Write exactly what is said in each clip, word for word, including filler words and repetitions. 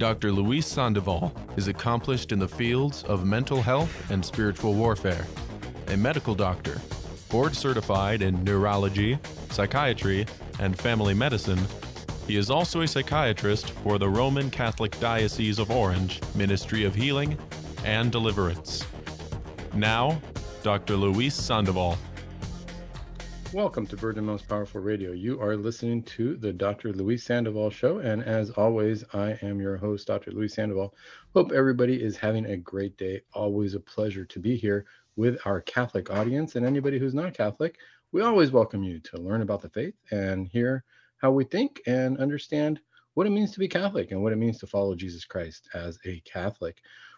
Doctor Luis Sandoval is accomplished in the fields of mental health and spiritual warfare, a medical doctor, board certified in neurology, psychiatry, and family medicine. He is also a psychiatrist for the Roman Catholic Diocese of Orange, Ministry of Healing and Deliverance. Now, Doctor Luis Sandoval. Welcome to Virgin Most Powerful Radio. You are listening to the Doctor Luis Sandoval Show, and as always, I am your host, Doctor Luis Sandoval. Hope everybody is having a great day. Always a pleasure to be here with our Catholic audience, and anybody who's not Catholic, we always welcome you to learn about the faith and hear how we think and understand what it means to be Catholic and what it means to follow Jesus Christ as a Catholic.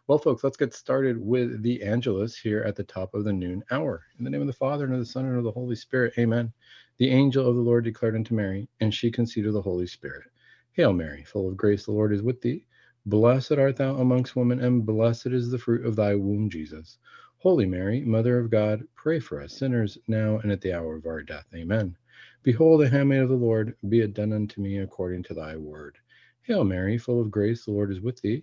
Well, folks, let's get started with the Angelus here at the top of the noon hour. In the name of the Father, and of the Son, and of the Holy Spirit, amen. The angel of the Lord declared unto Mary, and she conceived of the Holy Spirit. Hail Mary, full of grace, the Lord is with thee. Blessed art thou amongst women, and blessed is the fruit of thy womb, Jesus. Holy Mary, Mother of God, pray for us sinners, now and at the hour of our death, amen. Behold, the handmaid of the Lord, be it done unto me according to thy word. Hail Mary, full of grace, the Lord is with thee.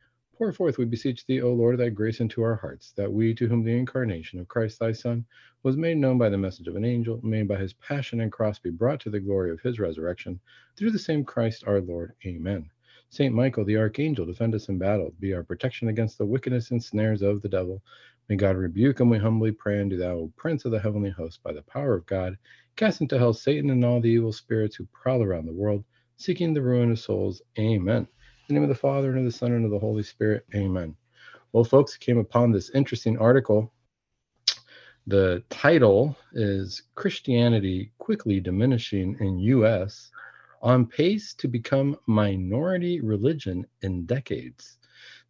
Pour forth, we beseech thee, O Lord, thy grace into our hearts, that we, to whom the incarnation of Christ thy Son was made known by the message of an angel, may by his passion and cross be brought to the glory of his resurrection, through the same Christ our Lord. Amen. Saint Michael the Archangel, defend us in battle, be our protection against the wickedness and snares of the devil. May God rebuke him, we humbly pray, and do thou, O Prince of the heavenly host, by the power of God, cast into hell Satan and all the evil spirits who prowl around the world, seeking the ruin of souls. Amen. In the name of the Father, and of the Son, and of the Holy Spirit. Amen. Well, folks, came upon this interesting article. The title is Christianity Quickly Diminishing in U S on Pace to Become Minority Religion in Decades.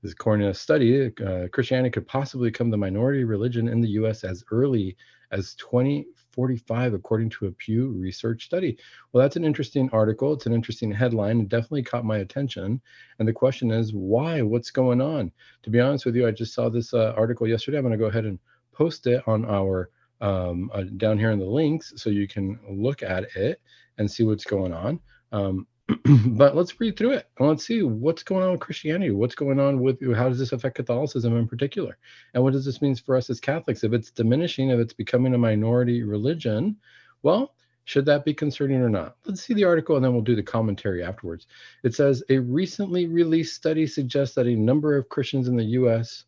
This is according to a study, uh, Christianity could possibly become the minority religion in the U S as early as twenty forty-five, according to a Pew Research study. Well, that's an interesting article. It's an interesting headline. It definitely caught my attention. And the question is, why? What's going on? To be honest with you, I just saw this uh, article yesterday. I'm going to go ahead and post it on our um, uh, down here in the links so you can look at it and see what's going on. Um, but let's read through it and let's see what's going on with Christianity. What's going on with, how does this affect Catholicism in particular? And what does this mean for us as Catholics? If it's diminishing, if it's becoming a minority religion, well, should that be concerning or not? Let's see the article and then we'll do the commentary afterwards. It says, a recently released study suggests that a number of Christians in the U S,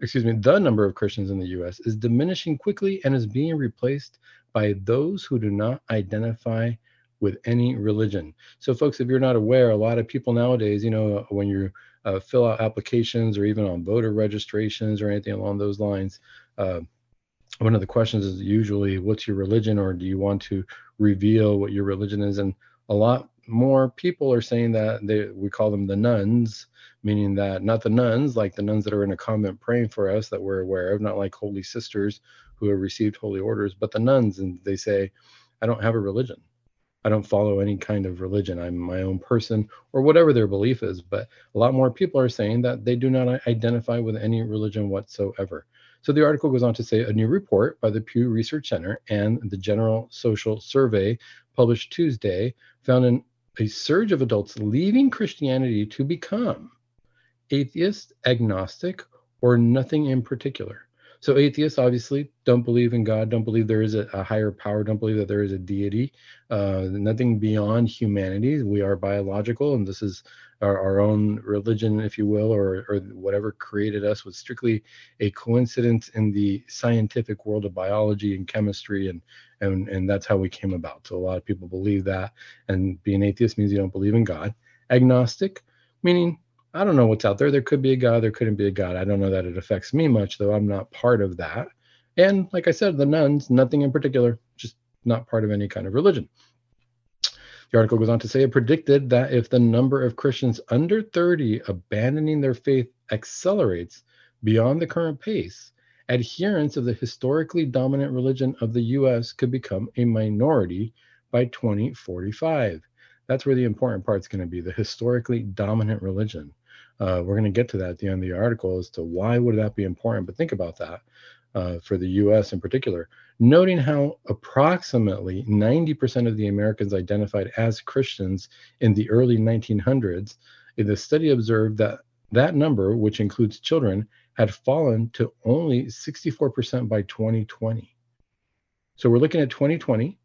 excuse me, the number of Christians in the U S is diminishing quickly and is being replaced by those who do not identify with any religion. So folks, if you're not aware, a lot of people nowadays, you know, when you uh, fill out applications or even on voter registrations or anything along those lines, uh, one of the questions is usually, what's your religion, or do you want to reveal what your religion is? And a lot more people are saying that they, we call them the nuns, meaning that not the nuns, like the nuns that are in a convent praying for us that we're aware of, not like holy sisters who have received holy orders, but the nuns. And they say, I don't have a religion. I don't follow any kind of religion. I'm my own person, or whatever their belief is. But a lot more people are saying that they do not identify with any religion whatsoever. So the article goes on to say, a new report by the Pew Research Center and the General Social Survey published Tuesday found an, a surge of adults leaving Christianity to become atheist, agnostic, or nothing in particular. So atheists obviously don't believe in God, don't believe there is a, a higher power, don't believe that there is a deity, uh, nothing beyond humanity. We are biological, and this is our, our own religion, if you will, or, or whatever created us was strictly a coincidence in the scientific world of biology and chemistry, and and and that's how we came about. So a lot of people believe that, and being atheist means you don't believe in God. Agnostic, meaning I don't know what's out there. There could be a God. There couldn't be a God. I don't know that it affects me much, though I'm not part of that. And like I said, the nuns, nothing in particular, just not part of any kind of religion. The article goes on to say it predicted that if the number of Christians under thirty abandoning their faith accelerates beyond the current pace, adherents of the historically dominant religion of the U S could become a minority by twenty forty-five. That's where the important part's going to be, the historically dominant religion. Uh, we're going to get to that at the end of the article as to why would that be important. But think about that uh, for the U S in particular, noting how approximately ninety percent of the Americans identified as Christians in the early nineteen hundreds. The study observed that that number, which includes children, had fallen to only sixty-four percent by twenty twenty. So we're looking at twenty twenty,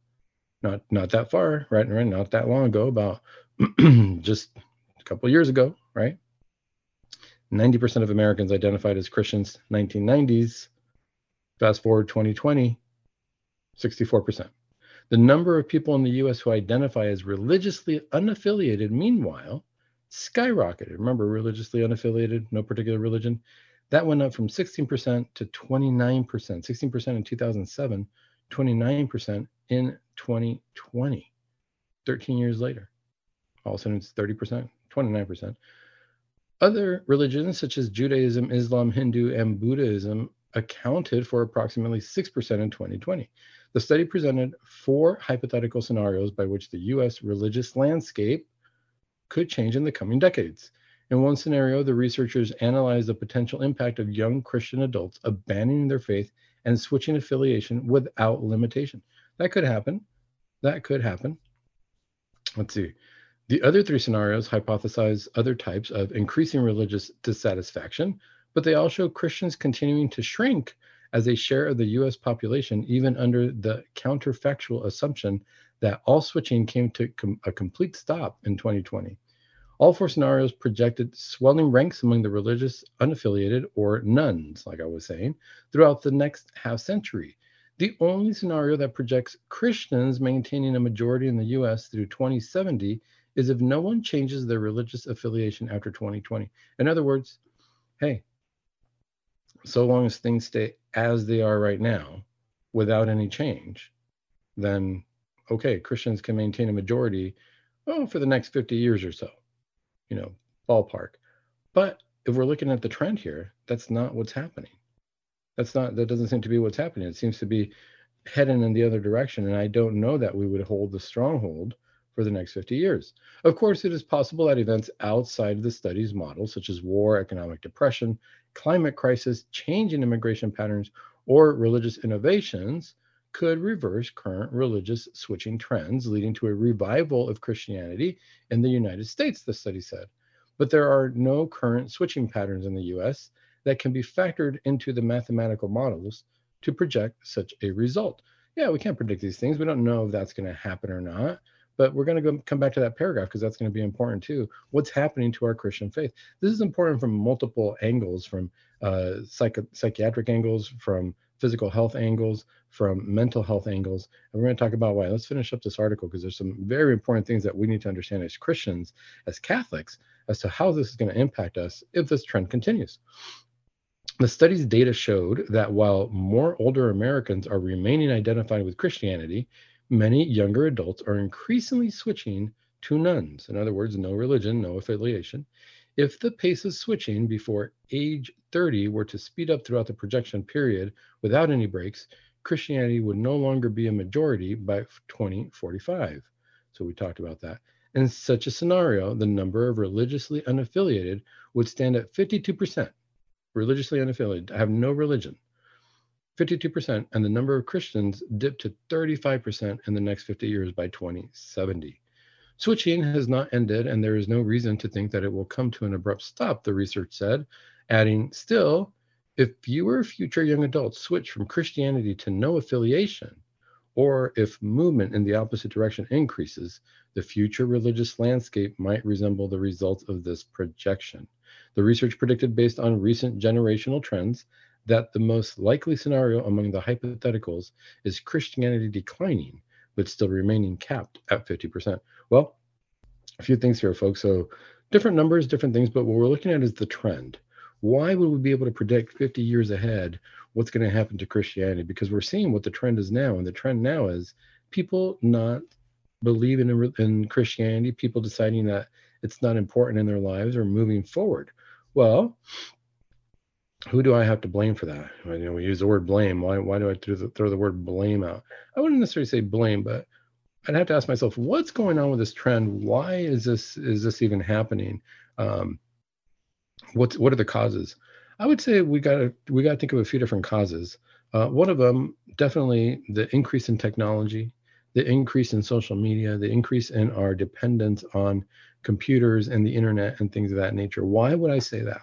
not not that far, right? And not that long ago, about just a couple of years ago, right? ninety percent of Americans identified as Christians, nineteen nineties. Fast forward twenty twenty, sixty-four percent. The number of people in the U S who identify as religiously unaffiliated, meanwhile, skyrocketed. Remember, religiously unaffiliated, no particular religion. That went up from sixteen percent to twenty-nine percent, sixteen percent in two thousand seven, twenty-nine percent in twenty twenty, thirteen years later. All of a sudden, it's thirty percent, twenty-nine percent. Other religions such as Judaism, Islam, Hindu, and Buddhism accounted for approximately six percent in twenty twenty. The study presented four hypothetical scenarios by which the U S religious landscape could change in the coming decades. In one scenario, the researchers analyzed the potential impact of young Christian adults abandoning their faith and switching affiliation without limitation. That could happen. That could happen. Let's see. The other three scenarios hypothesize other types of increasing religious dissatisfaction, but they all show Christians continuing to shrink as a share of the U S population, even under the counterfactual assumption that all switching came to com- a complete stop in twenty twenty. All four scenarios projected swelling ranks among the religious unaffiliated, or nuns, like I was saying, throughout the next half century. The only scenario that projects Christians maintaining a majority in the U S through twenty seventy is if no one changes their religious affiliation after twenty twenty. In other words, hey, so long as things stay as they are right now without any change, then, okay, Christians can maintain a majority oh, for the next fifty years or so, you know, ballpark. But if we're looking at the trend here, that's not what's happening. That's not, that doesn't seem to be what's happening. It seems to be heading in the other direction. And I don't know that we would hold the stronghold for the next fifty years. Of course, it is possible that events outside of the study's model, such as war, economic depression, climate crisis, change in immigration patterns, or religious innovations could reverse current religious switching trends, leading to a revival of Christianity in the United States, the study said. But there are no current switching patterns in the U S that can be factored into the mathematical models to project such a result. Yeah, we can't predict these things. We don't know if that's going to happen or not. But we're going to go, come back to that paragraph because that's going to be important too. What's happening to our Christian faith? This is important from multiple angles, from uh, psych- psychiatric angles, from physical health angles, from mental health angles. And we're going to talk about why. Let's finish up this article because there's some very important things that we need to understand as Christians, as Catholics, as to how this is going to impact us if this trend continues. The study's data showed that while more older Americans are remaining identified with Christianity, many younger adults are increasingly switching to nuns. In other words, no religion, no affiliation. If the pace of switching before age thirty were to speed up throughout the projection period without any breaks, Christianity would no longer be a majority by twenty forty-five. So we talked about that. In such a scenario, the number of religiously unaffiliated would stand at fifty-two percent. Religiously unaffiliated, have no religion. fifty-two percent, and the number of Christians dipped to thirty-five percent in the next fifty years by twenty seventy. Switching has not ended, and there is no reason to think that it will come to an abrupt stop, the research said, adding, still, if fewer future young adults switch from Christianity to no affiliation, or if movement in the opposite direction increases, the future religious landscape might resemble the results of this projection. The research predicted, based on recent generational trends, that the most likely scenario among the hypotheticals is Christianity declining, but still remaining capped at fifty percent. Well, a few things here, folks. So different numbers, different things, but what we're looking at is the trend. Why would we be able to predict fifty years ahead what's going to happen to Christianity? Because we're seeing what the trend is now, and the trend now is people not believe in, in Christianity, people deciding that it's not important in their lives or moving forward. Well, who do I have to blame for that? You know, we use the word blame. Why, why do I throw the, throw the word blame out? I wouldn't necessarily say blame, but I'd have to ask myself, what's going on with this trend? Why is this, is this even happening? Um, what's, what are the causes? I would say we got to, we got to think of a few different causes. Uh, one of them, definitely the increase in technology, the increase in social media, the increase in our dependence on computers and the internet and things of that nature. Why would I say that?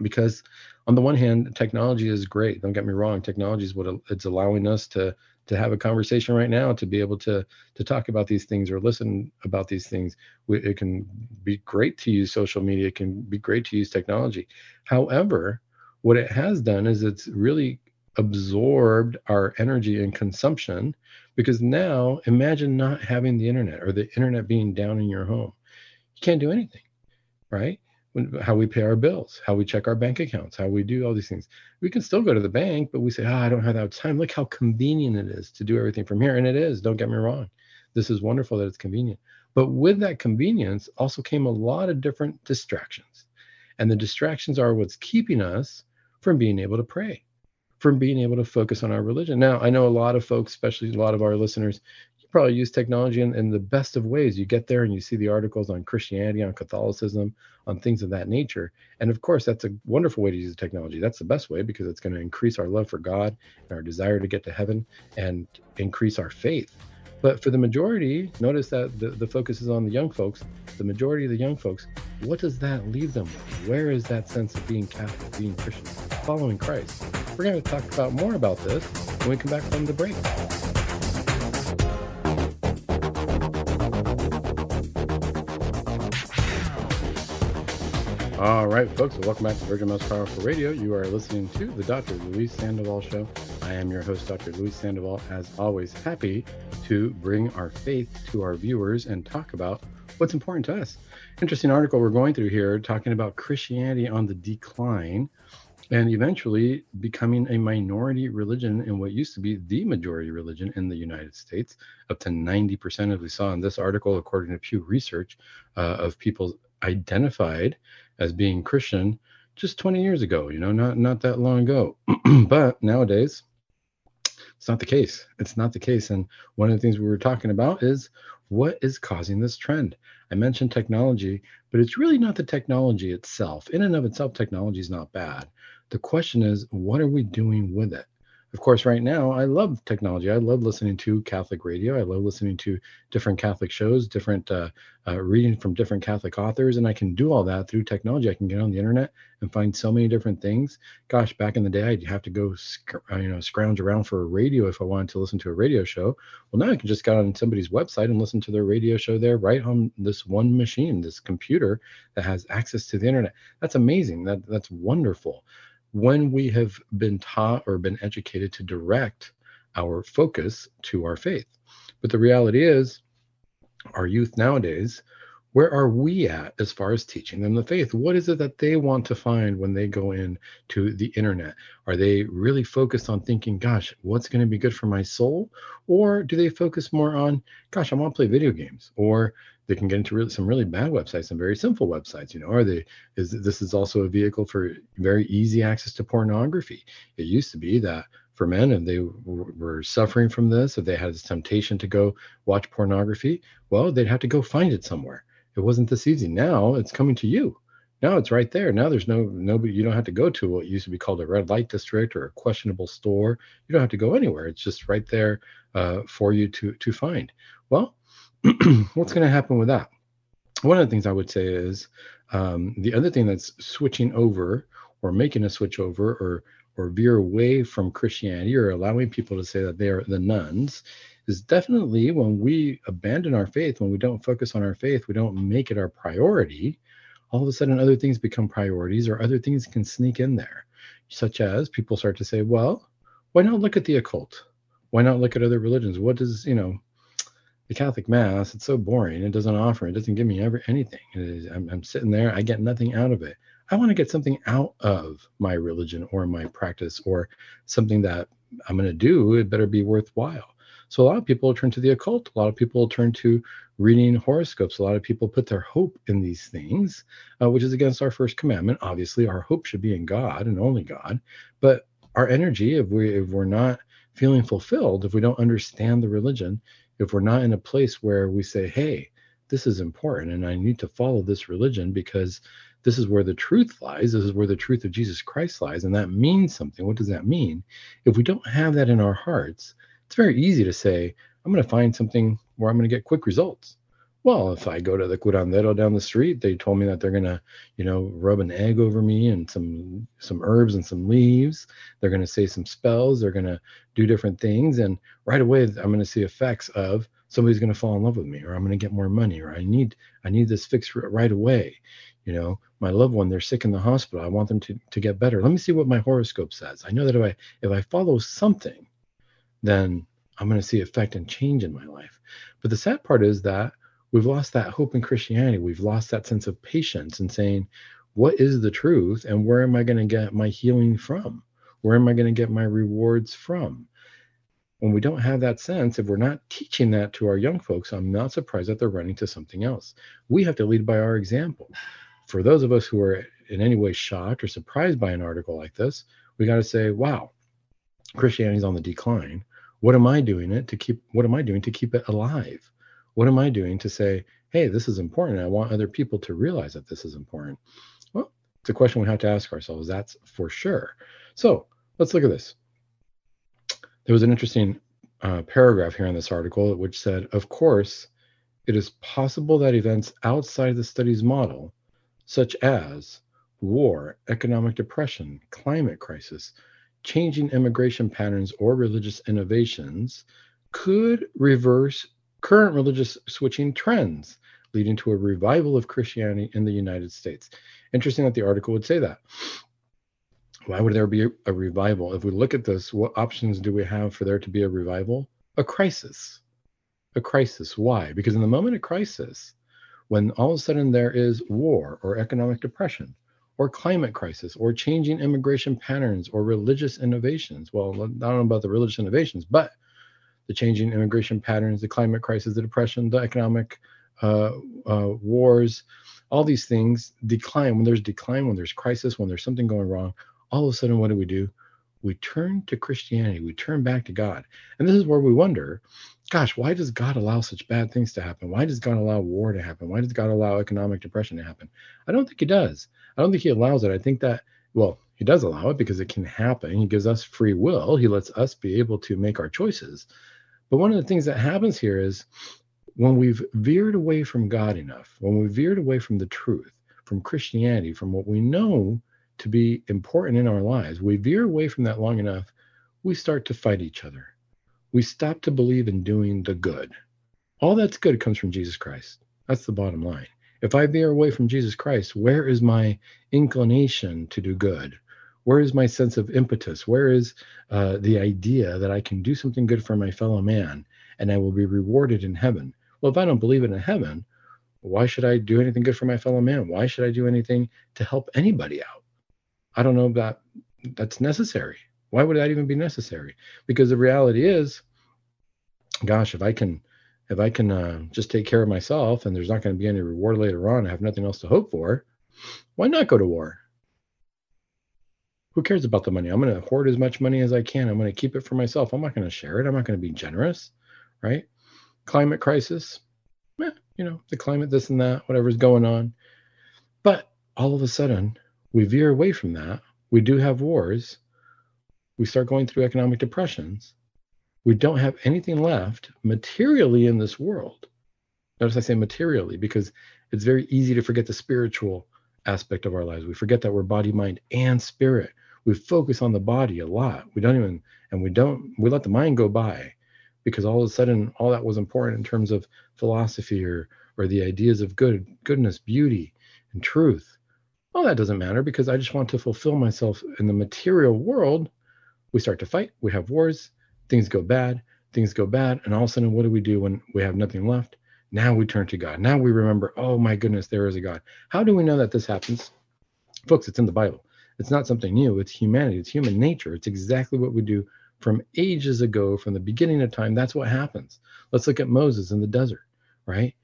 Because on the one hand, technology is great. Don't get me wrong. Technology is what it's allowing us to, to have a conversation right now, to be able to, to talk about these things or listen about these things. We, it can be great to use social media. It can be great to use technology. However, what it has done is it's really absorbed our energy and consumption, because now imagine not having the internet or the internet being down in your home. You can't do anything, right? How we pay our bills, how we check our bank accounts, how we do all these things. We can still go to the bank, but we say, oh, I don't have that time. Look how convenient it is to do everything from here. And it is, don't get me wrong. This is wonderful that it's convenient. But with that convenience also came a lot of different distractions. And the distractions are what's keeping us from being able to pray, from being able to focus on our religion. Now, I know a lot of folks, especially a lot of our listeners, probably use technology in, in the best of ways. You get there and you see the articles on Christianity, on Catholicism, on things of that nature. And of course, that's a wonderful way to use technology. That's the best way, because it's going to increase our love for God and our desire to get to heaven and increase our faith. But for the majority, notice that the, the focus is on the young folks, the majority of the young folks. What does that leave them with? Where is that sense of being Catholic, being Christian, following Christ? We're going to talk about more about this when we come back from the break. All right, folks, well, welcome back to Virgin Most Powerful Radio. You are listening to the Doctor Luis Sandoval Show. I am your host, Doctor Luis Sandoval, as always, happy to bring our faith to our viewers and talk about what's important to us. Interesting article we're going through here, talking about Christianity on the decline and eventually becoming a minority religion in what used to be the majority religion in the United States, up to ninety percent, as we saw in this article, according to Pew Research, uh, of people identified as being Christian just twenty years ago, you know, not not that long ago. But nowadays, it's not the case. It's not the case. And one of the things we were talking about is what is causing this trend. I mentioned technology, but it's really not the technology itself. In and of itself, technology is not bad. The question is, what are we doing with it? Of course, right now, I love technology. I love listening to Catholic radio. I love listening to different Catholic shows, different uh, uh, reading from different Catholic authors, and I can do all that through technology. I can get on the internet and find so many different things. Gosh, back in the day, I'd have to go, sc- you know, scrounge around for a radio if I wanted to listen to a radio show. Well, now I can just go on somebody's website and listen to their radio show there, right on this one machine, this computer that has access to the internet. That's amazing. That that's wonderful. When we have been taught or been educated to direct our focus to our faith. But the reality is, our youth nowadays, where are we at as far as teaching them the faith? What is it that they want to find when they go in to the internet? Are they really focused on thinking, gosh, what's going to be good for my soul? Or do they focus more on, gosh, I want to play video games? Or they can get into really, some really bad websites, some very sinful websites. You know, are they? Is this is also a vehicle for very easy access to pornography? It used to be that for men, if they w- were suffering from this, if they had this temptation to go watch pornography, well, they'd have to go find it somewhere. It wasn't this easy. Now it's coming to you. Now it's right there. Now there's no nobody. You don't have to go to what used to be called a red light district or a questionable store. You don't have to go anywhere. It's just right there uh, for you to to find. Well. What's going to happen with that? One of the things I would say is um, the other thing that's switching over or making a switch over or or veer away from Christianity or allowing people to say that they are the nuns is definitely when we abandon our faith, when we don't focus on our faith, we don't make it our priority. All of a sudden, other things become priorities or other things can sneak in there, such as people start to say, well, why not look at the occult? Why not look at other religions? What does, you know, the Catholic Mass, it's so boring. It doesn't offer. It doesn't give me ever anything. It is, I'm, I'm sitting there. I get nothing out of it. I want to get something out of my religion or my practice or something that I'm going to do. It better be worthwhile. So a lot of people turn to the occult. A lot of people turn to reading horoscopes. A lot of people put their hope in these things, uh, which is against our first commandment. Obviously, our hope should be in God and only God. But our energy, if, we, if we're not feeling fulfilled, if we don't understand the religion, if we're not in a place where we say, hey, this is important and I need to follow this religion because this is where the truth lies. This is where the truth of Jesus Christ lies. And that means something. What does that mean? If we don't have that in our hearts, it's very easy to say, I'm going to find something where I'm going to get quick results. Well, if I go to the curandero down the street, they told me that they're going to, you know, rub an egg over me and some some herbs and some leaves. They're going to say some spells. They're going to do different things. And right away, I'm going to see effects of somebody's going to fall in love with me, or I'm going to get more money, or I need I need this fixed right away. You know, my loved one, they're sick in the hospital. I want them to, to get better. Let me see what my horoscope says. I know that if I, if I follow something, then I'm going to see effect and change in my life. But the sad part is that we've lost that hope in Christianity. We've lost that sense of patience and saying, what is the truth? And where am I going to get my healing from? Where am I going to get my rewards from? When we don't have that sense, if we're not teaching that to our young folks, I'm not surprised that they're running to something else. We have to lead by our example. For those of us who are in any way shocked or surprised by an article like this, we got to say, wow, Christianity's on the decline. What am I doing it to keep? What am I doing to keep it alive? What am I doing to say, hey, this is important. I want other people to realize that this is important. Well, it's a question we have to ask ourselves. That's for sure. So let's look at this. There was an interesting uh, paragraph here in this article, which said, of course, it is possible that events outside the study's model, such as war, economic depression, climate crisis, changing immigration patterns, or religious innovations, could reverse current religious switching trends, leading to a revival of Christianity in the United States. Interesting that the article would say that. Why would there be a revival? If we look at this, what options do we have for there to be a revival? A crisis. A crisis. Why? Because in the moment of crisis, when all of a sudden there is war or economic depression or climate crisis or changing immigration patterns or religious innovations, well, I don't know about the religious innovations, but the changing immigration patterns, the climate crisis, the depression, the economic uh, uh, wars, all these things decline. When there's decline, when there's crisis, when there's something going wrong, all of a sudden, what do we do? We turn to Christianity. We turn back to God. And this is where we wonder, gosh, why does God allow such bad things to happen? Why does God allow war to happen? Why does God allow economic depression to happen? I don't think he does. I don't think he allows it. I think that, well, he does allow it because it can happen. He gives us free will. He lets us be able to make our choices. But one of the things that happens here is when we've veered away from God enough, when we veered away from the truth, from Christianity, from what we know to be important in our lives, we veer away from that long enough, we start to fight each other. We stop to believe in doing the good. All that's good comes from Jesus Christ. That's the bottom line. If I veer away from Jesus Christ, where is my inclination to do good? Where is my sense of impetus? Where is uh, the idea that I can do something good for my fellow man and I will be rewarded in heaven? Well, if I don't believe it in heaven, why should I do anything good for my fellow man? Why should I do anything to help anybody out? I don't know that that's necessary. Why would that even be necessary? Because the reality is, gosh, if I can if I can uh, just take care of myself and there's not going to be any reward later on, I have nothing else to hope for, why not go to war? Who cares about the money? I'm going to hoard as much money as I can. I'm going to keep it for myself. I'm not going to share it. I'm not going to be generous, right? Climate crisis, eh, you know, the climate, this and that, whatever's going on. But all of a sudden, we veer away from that. We do have wars. We start going through economic depressions. We don't have anything left materially in this world. Notice I say materially because it's very easy to forget the spiritual aspect of our lives. We forget that we're body, mind, and spirit. We focus on the body a lot. We don't even, and we don't, we let the mind go by because all of a sudden, all that was important in terms of philosophy or, or the ideas of good, goodness, beauty, and truth. Well, that doesn't matter because I just want to fulfill myself in the material world. We start to fight. We have wars. Things go bad. Things go bad. And all of a sudden, what do we do when we have nothing left? Now we turn to God. Now we remember, oh, my goodness, there is a God. How do we know that this happens? Folks, it's in the Bible. It's not something new. It's humanity. It's human nature. It's exactly what we do from ages ago, from the beginning of time. That's what happens. Let's look at Moses in the desert, right?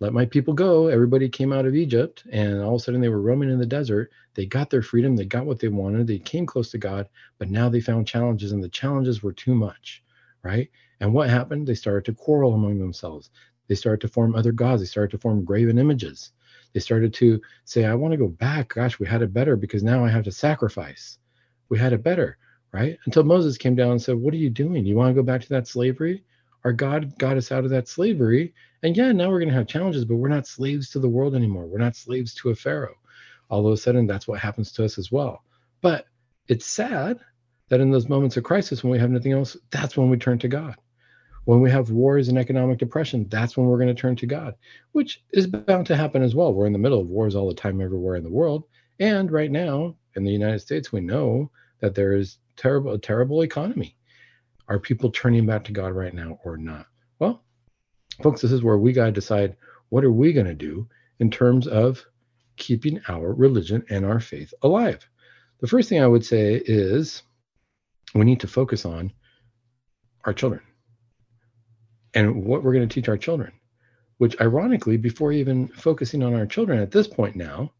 Let my people go. Everybody came out of Egypt, and all of a sudden they were roaming in the desert. They got their freedom. They got what they wanted. They came close to God, but now they found challenges, and the challenges were too much, right? And what happened? They started to quarrel among themselves. They started to form other gods. They started to form graven images. They started to say, I want to go back. Gosh, we had it better because now I have to sacrifice. We had it better, right? Until Moses came down and said, what are you doing? You want to go back to that slavery? Our God got us out of that slavery. And yeah, now we're going to have challenges, but we're not slaves to the world anymore. We're not slaves to a pharaoh. All of a sudden, that's what happens to us as well. But it's sad that in those moments of crisis, when we have nothing else, that's when we turn to God. When we have wars and economic depression, that's when we're going to turn to God, which is bound to happen as well. We're in the middle of wars all the time everywhere in the world. And right now in the United States, we know that there is terrible, a terrible economy. Are people turning back to God right now or not? Well, folks, this is where we got to decide, what are we going to do in terms of keeping our religion and our faith alive? The first thing I would say is we need to focus on our children and what we're going to teach our children, which ironically, before even focusing on our children at this point now,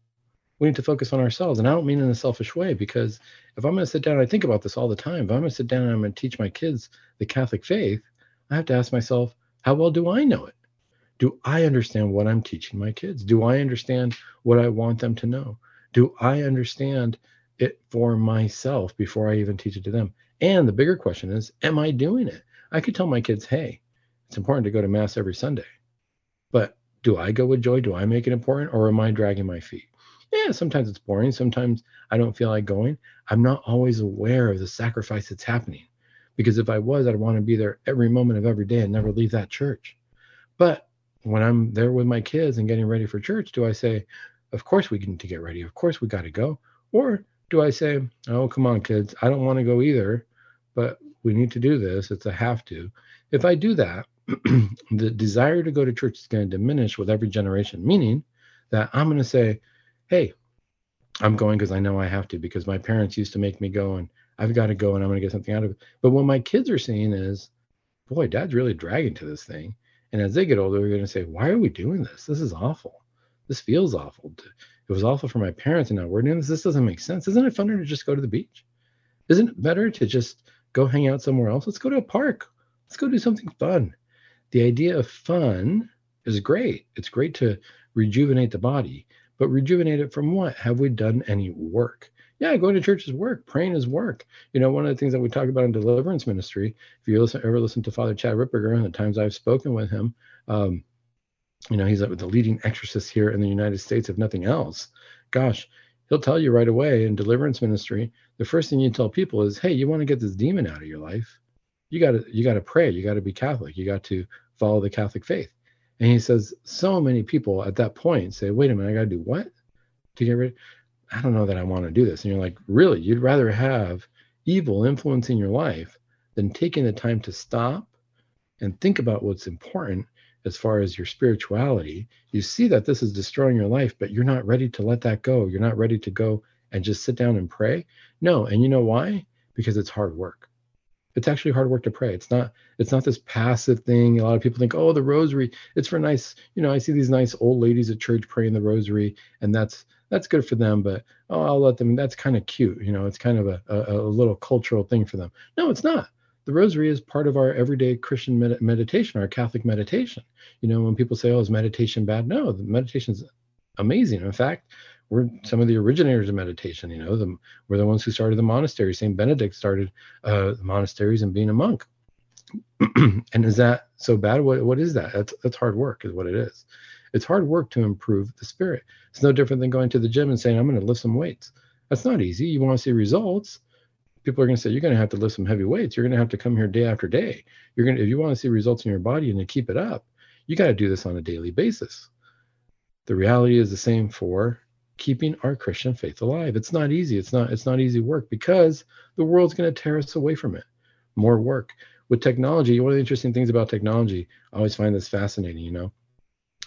we need to focus on ourselves. And I don't mean in a selfish way, because if I'm going to sit down, I think about this all the time. If I'm going to sit down and I'm going to teach my kids the Catholic faith, I have to ask myself, how well do I know it? Do I understand what I'm teaching my kids? Do I understand what I want them to know? Do I understand it for myself before I even teach it to them? And the bigger question is, am I doing it? I could tell my kids, hey, it's important to go to Mass every Sunday, but do I go with joy? Do I make it important, or am I dragging my feet? Yeah, sometimes it's boring. Sometimes I don't feel like going. I'm not always aware of the sacrifice that's happening, because if I was, I'd want to be there every moment of every day and never leave that church. But when I'm there with my kids and getting ready for church, do I say, of course we need to get ready. Of course we got to go. Or do I say, oh, come on, kids. I don't want to go either, but we need to do this. It's a have to. If I do that, the desire to go to church is going to diminish with every generation, meaning that I'm going to say, hey, I'm going because I know I have to, because my parents used to make me go, and I've got to go, and I'm going to get something out of it. But what my kids are seeing is, boy, Dad's really dragging to this thing. And as they get older, they're going to say, why are we doing this? This is awful. This feels awful. It was awful for my parents, and now we're doing this. This doesn't make sense. Isn't it funner to just go to the beach? Isn't it better to just go hang out somewhere else? Let's go to a park. Let's go do something fun. The idea of fun is great. It's great to rejuvenate the body, but rejuvenate it from what? Have we done any work? Yeah, going to church is work. Praying is work. You know, one of the things that we talk about in deliverance ministry, if you listen, ever listen to Father Chad Ripperger and the times I've spoken with him, um, you know, he's the leading exorcist here in the United States, if nothing else. Gosh, he'll tell you right away in deliverance ministry, the first thing you tell people is, hey, you want to get this demon out of your life? You got to you got to pray. You got to be Catholic. You got to follow the Catholic faith. And he says, so many people at that point say, wait a minute, I got to do what to get rid? I don't know that I want to do this. And you're like, really? You'd rather have evil influencing your life than taking the time to stop and think about what's important as far as your spirituality. You see that this is destroying your life, but you're not ready to let that go. You're not ready to go and just sit down and pray. No. And you know why? Because it's hard work. It's actually hard work to pray. It's not, it's not this passive thing. A lot of people think, oh, the rosary, it's for nice. You know, I see these nice old ladies at church praying the rosary, and that's, that's good for them, but oh, I'll let them. That's kind of cute. You know, it's kind of a, a, a little cultural thing for them. No, it's not. The rosary is part of our everyday Christian med- meditation, our Catholic meditation. You know, when people say, oh, is meditation bad? No, the meditation is amazing. In fact, we're some of the originators of meditation. You know, the, we're the ones who started the monastery. Saint Benedict started uh, monasteries and being a monk. And is that so bad? What What is that? That's, that's hard work is what it is. It's hard work to improve the spirit. It's no different than going to the gym and saying, I'm going to lift some weights. That's not easy. You want to see results. People are going to say, you're going to have to lift some heavy weights. You're going to have to come here day after day. You're going to, if you want to see results in your body and to keep it up, you got to do this on a daily basis. The reality is the same for keeping our Christian faith alive. It's not easy. It's not, it's not easy work, because the world's going to tear us away from it. More work with technology. One of the interesting things about technology, I always find this fascinating. You know,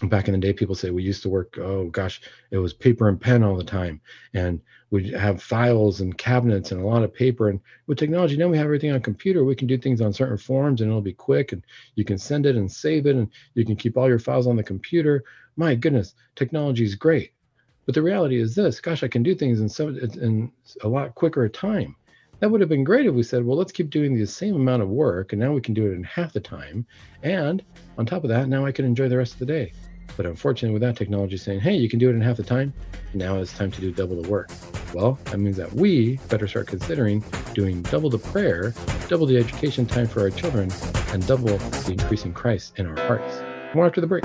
back in the day, people say we used to work, oh gosh, it was paper and pen all the time. And we'd have files and cabinets and a lot of paper. And with technology, now we have everything on computer. We can do things on certain forms and it'll be quick. And you can send it and save it. And you can keep all your files on the computer. My goodness, technology is great. But the reality is this, gosh, I can do things in, some, in a lot quicker a time. That would have been great if we said, well, let's keep doing the same amount of work. And now we can do it in half the time. And on top of that, now I can enjoy the rest of the day. But unfortunately, with that technology saying, hey, you can do it in half the time, now it's time to do double the work. Well, that means that we better start considering doing double the prayer, double the education time for our children, and double the increase in Christ in our hearts. More after the break.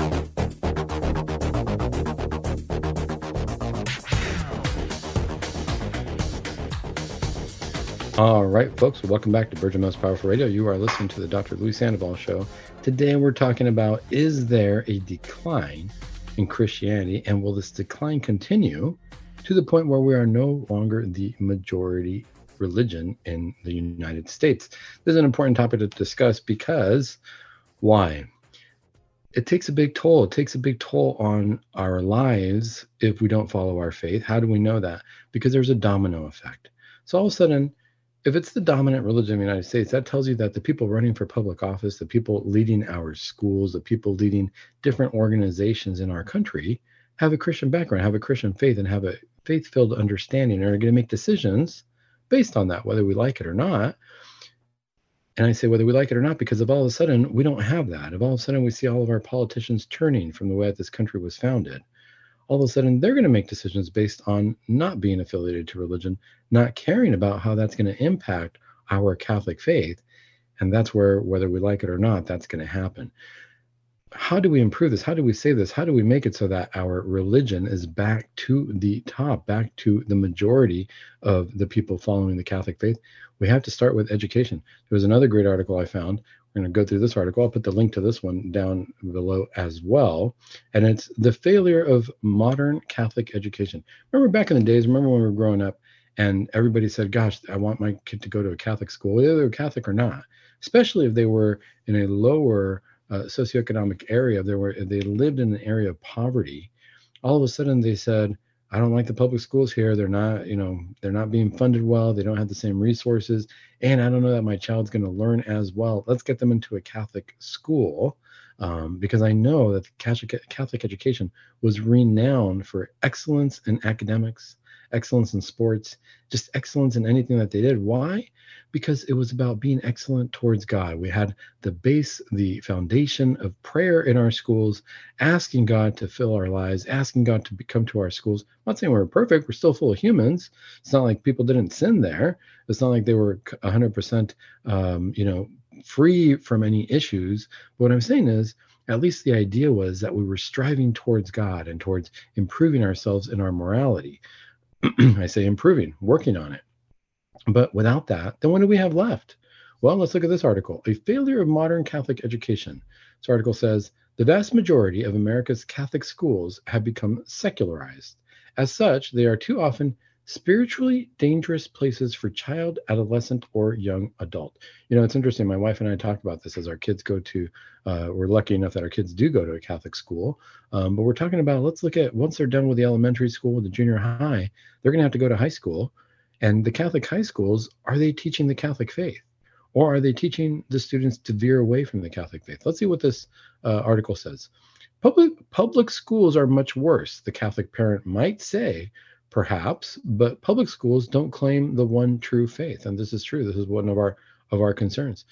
All right, folks, welcome back to Virgin Most Powerful Radio. You are listening to the Doctor Luis Sandoval Show. Today we're talking about, is there a decline in Christianity, and will this decline continue to the point where we are no longer the majority religion in the United States? This is an important topic to discuss because why? It takes a big toll. It takes a big toll on our lives if we don't follow our faith. How do we know that? Because there's a domino effect. So all of a sudden, if it's the dominant religion in the United States, that tells you that the people running for public office, the people leading our schools, the people leading different organizations in our country have a Christian background, have a Christian faith, and have a faith-filled understanding, and are going to make decisions based on that, whether we like it or not. And I say whether we like it or not because if all of a sudden we don't have that, if all of a sudden we see all of our politicians turning from the way that this country was founded, all of a sudden, they're going to make decisions based on not being affiliated to religion, not caring about how that's going to impact our Catholic faith. And that's where, whether we like it or not, that's going to happen. How do we improve this? How do we save this? How do we make it so that our religion is back to the top, back to the majority of the people following the Catholic faith? We have to start with education. There was another great article I found. We're going to go through this article. I'll put the link to this one down below as well. And it's The Failure of Modern Catholic Education. Remember back in the days, remember when we were growing up and everybody said, gosh, I want my kid to go to a Catholic school, whether they were Catholic or not, especially if they were in a lower uh, socioeconomic area, if they, were, if they lived in an area of poverty. All of a sudden they said, I don't like the public schools here. They're not, you know, they're not being funded well. They don't have the same resources. And I don't know that my child's going to learn as well. Let's get them into a Catholic school um, because I know that the Catholic education was renowned for excellence in academics, excellence in sports, just excellence in anything that they did. Why? Because it was about being excellent towards God. We had the base, the foundation of prayer in our schools, asking God to fill our lives, asking God to come to our schools. I'm not saying we were perfect. We're still full of humans. It's not like people didn't sin there. It's not like they were one hundred percent, um, you know, free from any issues. But what I'm saying is, at least the idea was that we were striving towards God and towards improving ourselves in our morality. I say improving, working on it. But without that, then what do we have left? Well, let's look at this article, A Failure of Modern Catholic Education. This article says, the vast majority of America's Catholic schools have become secularized. As such, they are too often spiritually dangerous places for child, adolescent, or young adult. You know, it's interesting. My wife and I talk about this as our kids go to, uh, we're lucky enough that our kids do go to a Catholic school. Um, but we're talking about, let's look at once they're done with the elementary school, the junior high, they're going to have to go to high school. And the Catholic high schools, are they teaching the Catholic faith? Or are they teaching the students to veer away from the Catholic faith? Let's see what this uh, article says. Public, public schools are much worse, the Catholic parent might say, perhaps, but public schools don't claim the one true faith. And this is true. This is one of our of our concerns.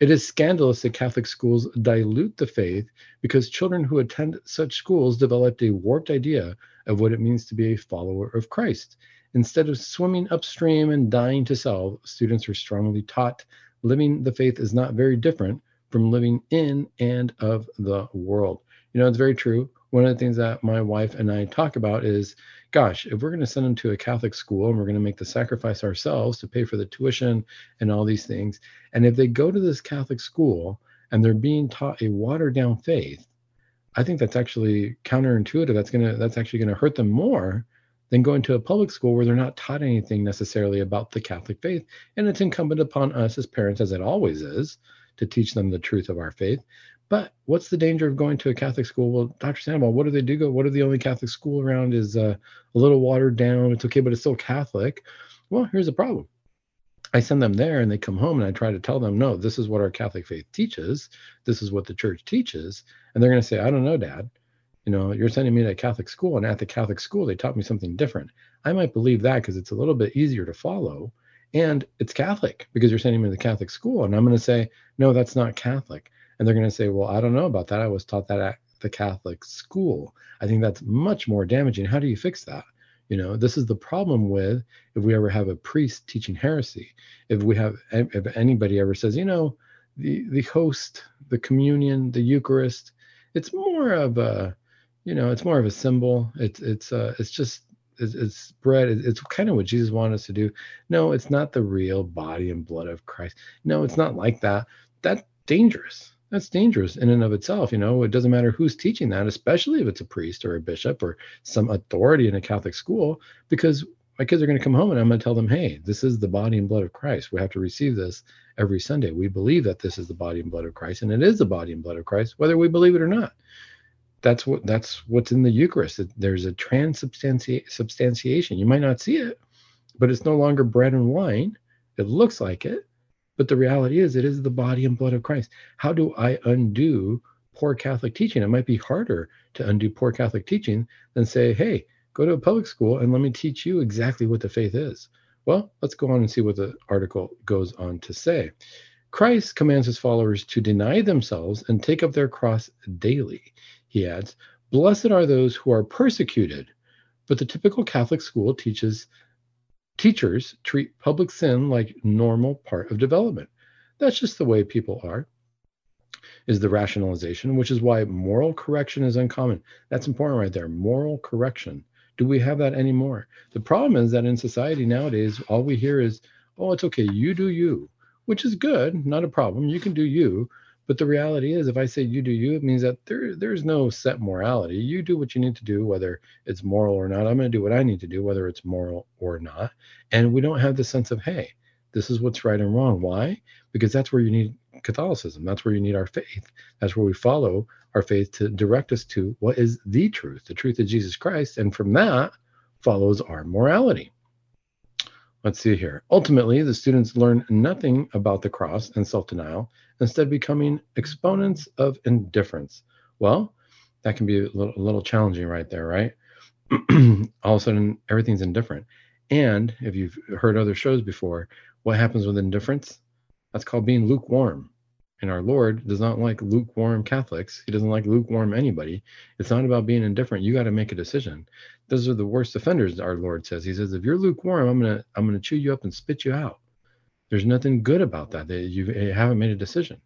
It is scandalous that Catholic schools dilute the faith because children who attend such schools developed a warped idea of what it means to be a follower of Christ. Instead of swimming upstream and dying to self, students are strongly taught living the faith is not very different from living in and of the world. You know, it's very true. One of the things that my wife and I talk about is, gosh, if we're going to send them to a Catholic school and we're going to make the sacrifice ourselves to pay for the tuition and all these things, and if they go to this Catholic school and they're being taught a watered-down faith, I think that's actually counterintuitive. That's going to, that's actually going to hurt them more than going to a public school where they're not taught anything necessarily about the Catholic faith. And it's incumbent upon us as parents, as it always is, to teach them the truth of our faith. But what's the danger of going to a Catholic school? Well, Doctor Sandoval, what do they do go? What are the only Catholic school around is uh, a little watered down. It's okay, but it's still Catholic. Well, here's the problem. I send them there and they come home and I try to tell them, no, this is what our Catholic faith teaches. This is what the church teaches. And they're going to say, I don't know, Dad. You know, you're sending me to a Catholic school, and at the Catholic school, they taught me something different. I might believe that because it's a little bit easier to follow, and it's Catholic because you're sending me to the Catholic school. And I'm going to say, no, that's not Catholic. And they're going to say, well, I don't know about that. I was taught that at the Catholic school. I think that's much more damaging. How do you fix that? You know, this is the problem with if we ever have a priest teaching heresy. If we have, if anybody ever says, you know, the, the host, the communion, the Eucharist, it's more of a, you know, it's more of a symbol. It's, it's, uh, it's just, it's, it's bread. It's, it's kind of what Jesus wanted us to do. No, it's not the real body and blood of Christ. No, it's not like that. That's dangerous. That's dangerous in and of itself. You know, it doesn't matter who's teaching that, especially if it's a priest or a bishop or some authority in a Catholic school, because my kids are going to come home and I'm going to tell them, hey, this is the body and blood of Christ. We have to receive this every Sunday. We believe that this is the body and blood of Christ, and it is the body and blood of Christ, whether we believe it or not. That's what that's what's in the Eucharist. There's a transubstantiation. You might not see it, but it's no longer bread and wine. It looks like it. But the reality is, it is the body and blood of Christ. How do I undo poor Catholic teaching? It might be harder to undo poor Catholic teaching than say, hey, go to a public school and let me teach you exactly what the faith is. Well, let's go on and see what the article goes on to say. Christ commands his followers to deny themselves and take up their cross daily. He adds, blessed are those who are persecuted, but the typical Catholic school teaches teachers treat public sin like normal part of development. That's just the way people are, is the rationalization, which is why moral correction is uncommon. That's important right there, moral correction. Do we have that anymore? The problem is that in society nowadays, all we hear is, oh, it's okay, you do you, which is good, not a problem, you can do you. But the reality is, if I say you do you, it means that there, there's no set morality. You do what you need to do, whether it's moral or not. I'm going to do what I need to do, whether it's moral or not. And we don't have the sense of, hey, this is what's right and wrong. Why? Because that's where you need Catholicism. That's where you need our faith. That's where we follow our faith to direct us to what is the truth, the truth of Jesus Christ. And from that follows our morality. Let's see here. Ultimately, the students learn nothing about the cross and self-denial, instead becoming exponents of indifference. Well, that can be a little, a little challenging right there, right? All of a sudden, everything's indifferent. And if you've heard other shows before, what happens with indifference? That's called being lukewarm. And our Lord does not like lukewarm Catholics. He doesn't like lukewarm anybody. It's not about being indifferent. You got to make a decision. Those are the worst offenders, our Lord says. He says, if you're lukewarm, I'm gonna I'm gonna chew you up and spit you out. There's nothing good about that. They, you haven't made a decision.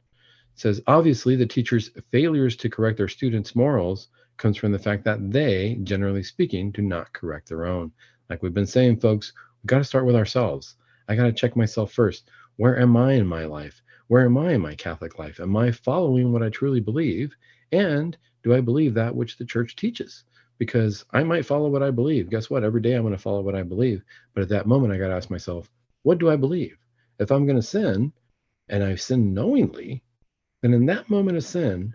It says, obviously, the teachers' failures to correct their students' morals comes from the fact that they, generally speaking, do not correct their own. Like we've been saying, folks, we got to start with ourselves. I got to check myself first. Where am I in my life? Where am I in my Catholic life? Am I following what I truly believe? And do I believe that which the church teaches? Because I might follow what I believe. Guess what? Every day I'm going to follow what I believe. But at that moment, I got to ask myself, what do I believe? If I'm going to sin, and I sin knowingly, then in that moment of sin,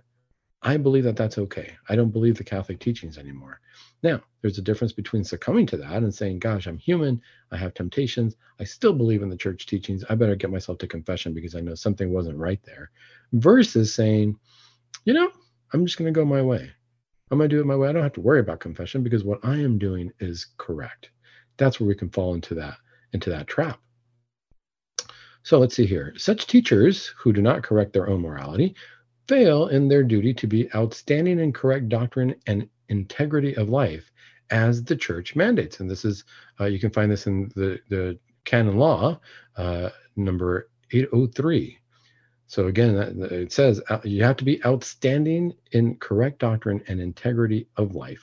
I believe that that's okay. I don't believe the Catholic teachings anymore. Now, there's a difference between succumbing to that and saying, gosh, I'm human, I have temptations, I still believe in the church teachings, I better get myself to confession because I know something wasn't right there, versus saying, you know, I'm just going to go my way. I'm going to do it my way. I don't have to worry about confession because what I am doing is correct. That's where we can fall into that, into that trap. So let's see here. Such teachers who do not correct their own morality fail in their duty to be outstanding in correct doctrine and integrity of life as the church mandates. And this is, uh, you can find this in the, the canon law, uh, number eight oh three. So again, it says uh, you have to be outstanding in correct doctrine and integrity of life,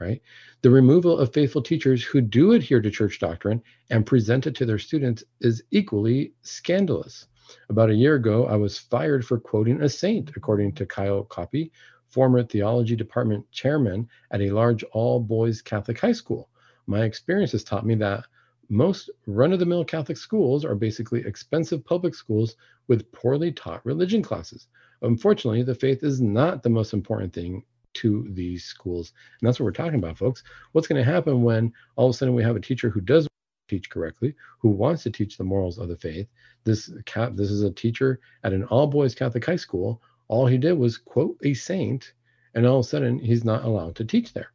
right? The removal of faithful teachers who do adhere to church doctrine and present it to their students is equally scandalous. About a year ago, I was fired for quoting a saint, according to Kyle Copy, former theology department chairman at a large all-boys Catholic high school. My experience has taught me that most run-of-the-mill Catholic schools are basically expensive public schools with poorly taught religion classes. Unfortunately, the faith is not the most important thing to these schools. And that's what we're talking about, folks. What's going to happen when all of a sudden we have a teacher who does teach correctly, who wants to teach the morals of the faith? This cat, this is a teacher at an all-boys Catholic high school. All he did was quote a saint, and all of a sudden he's not allowed to teach there.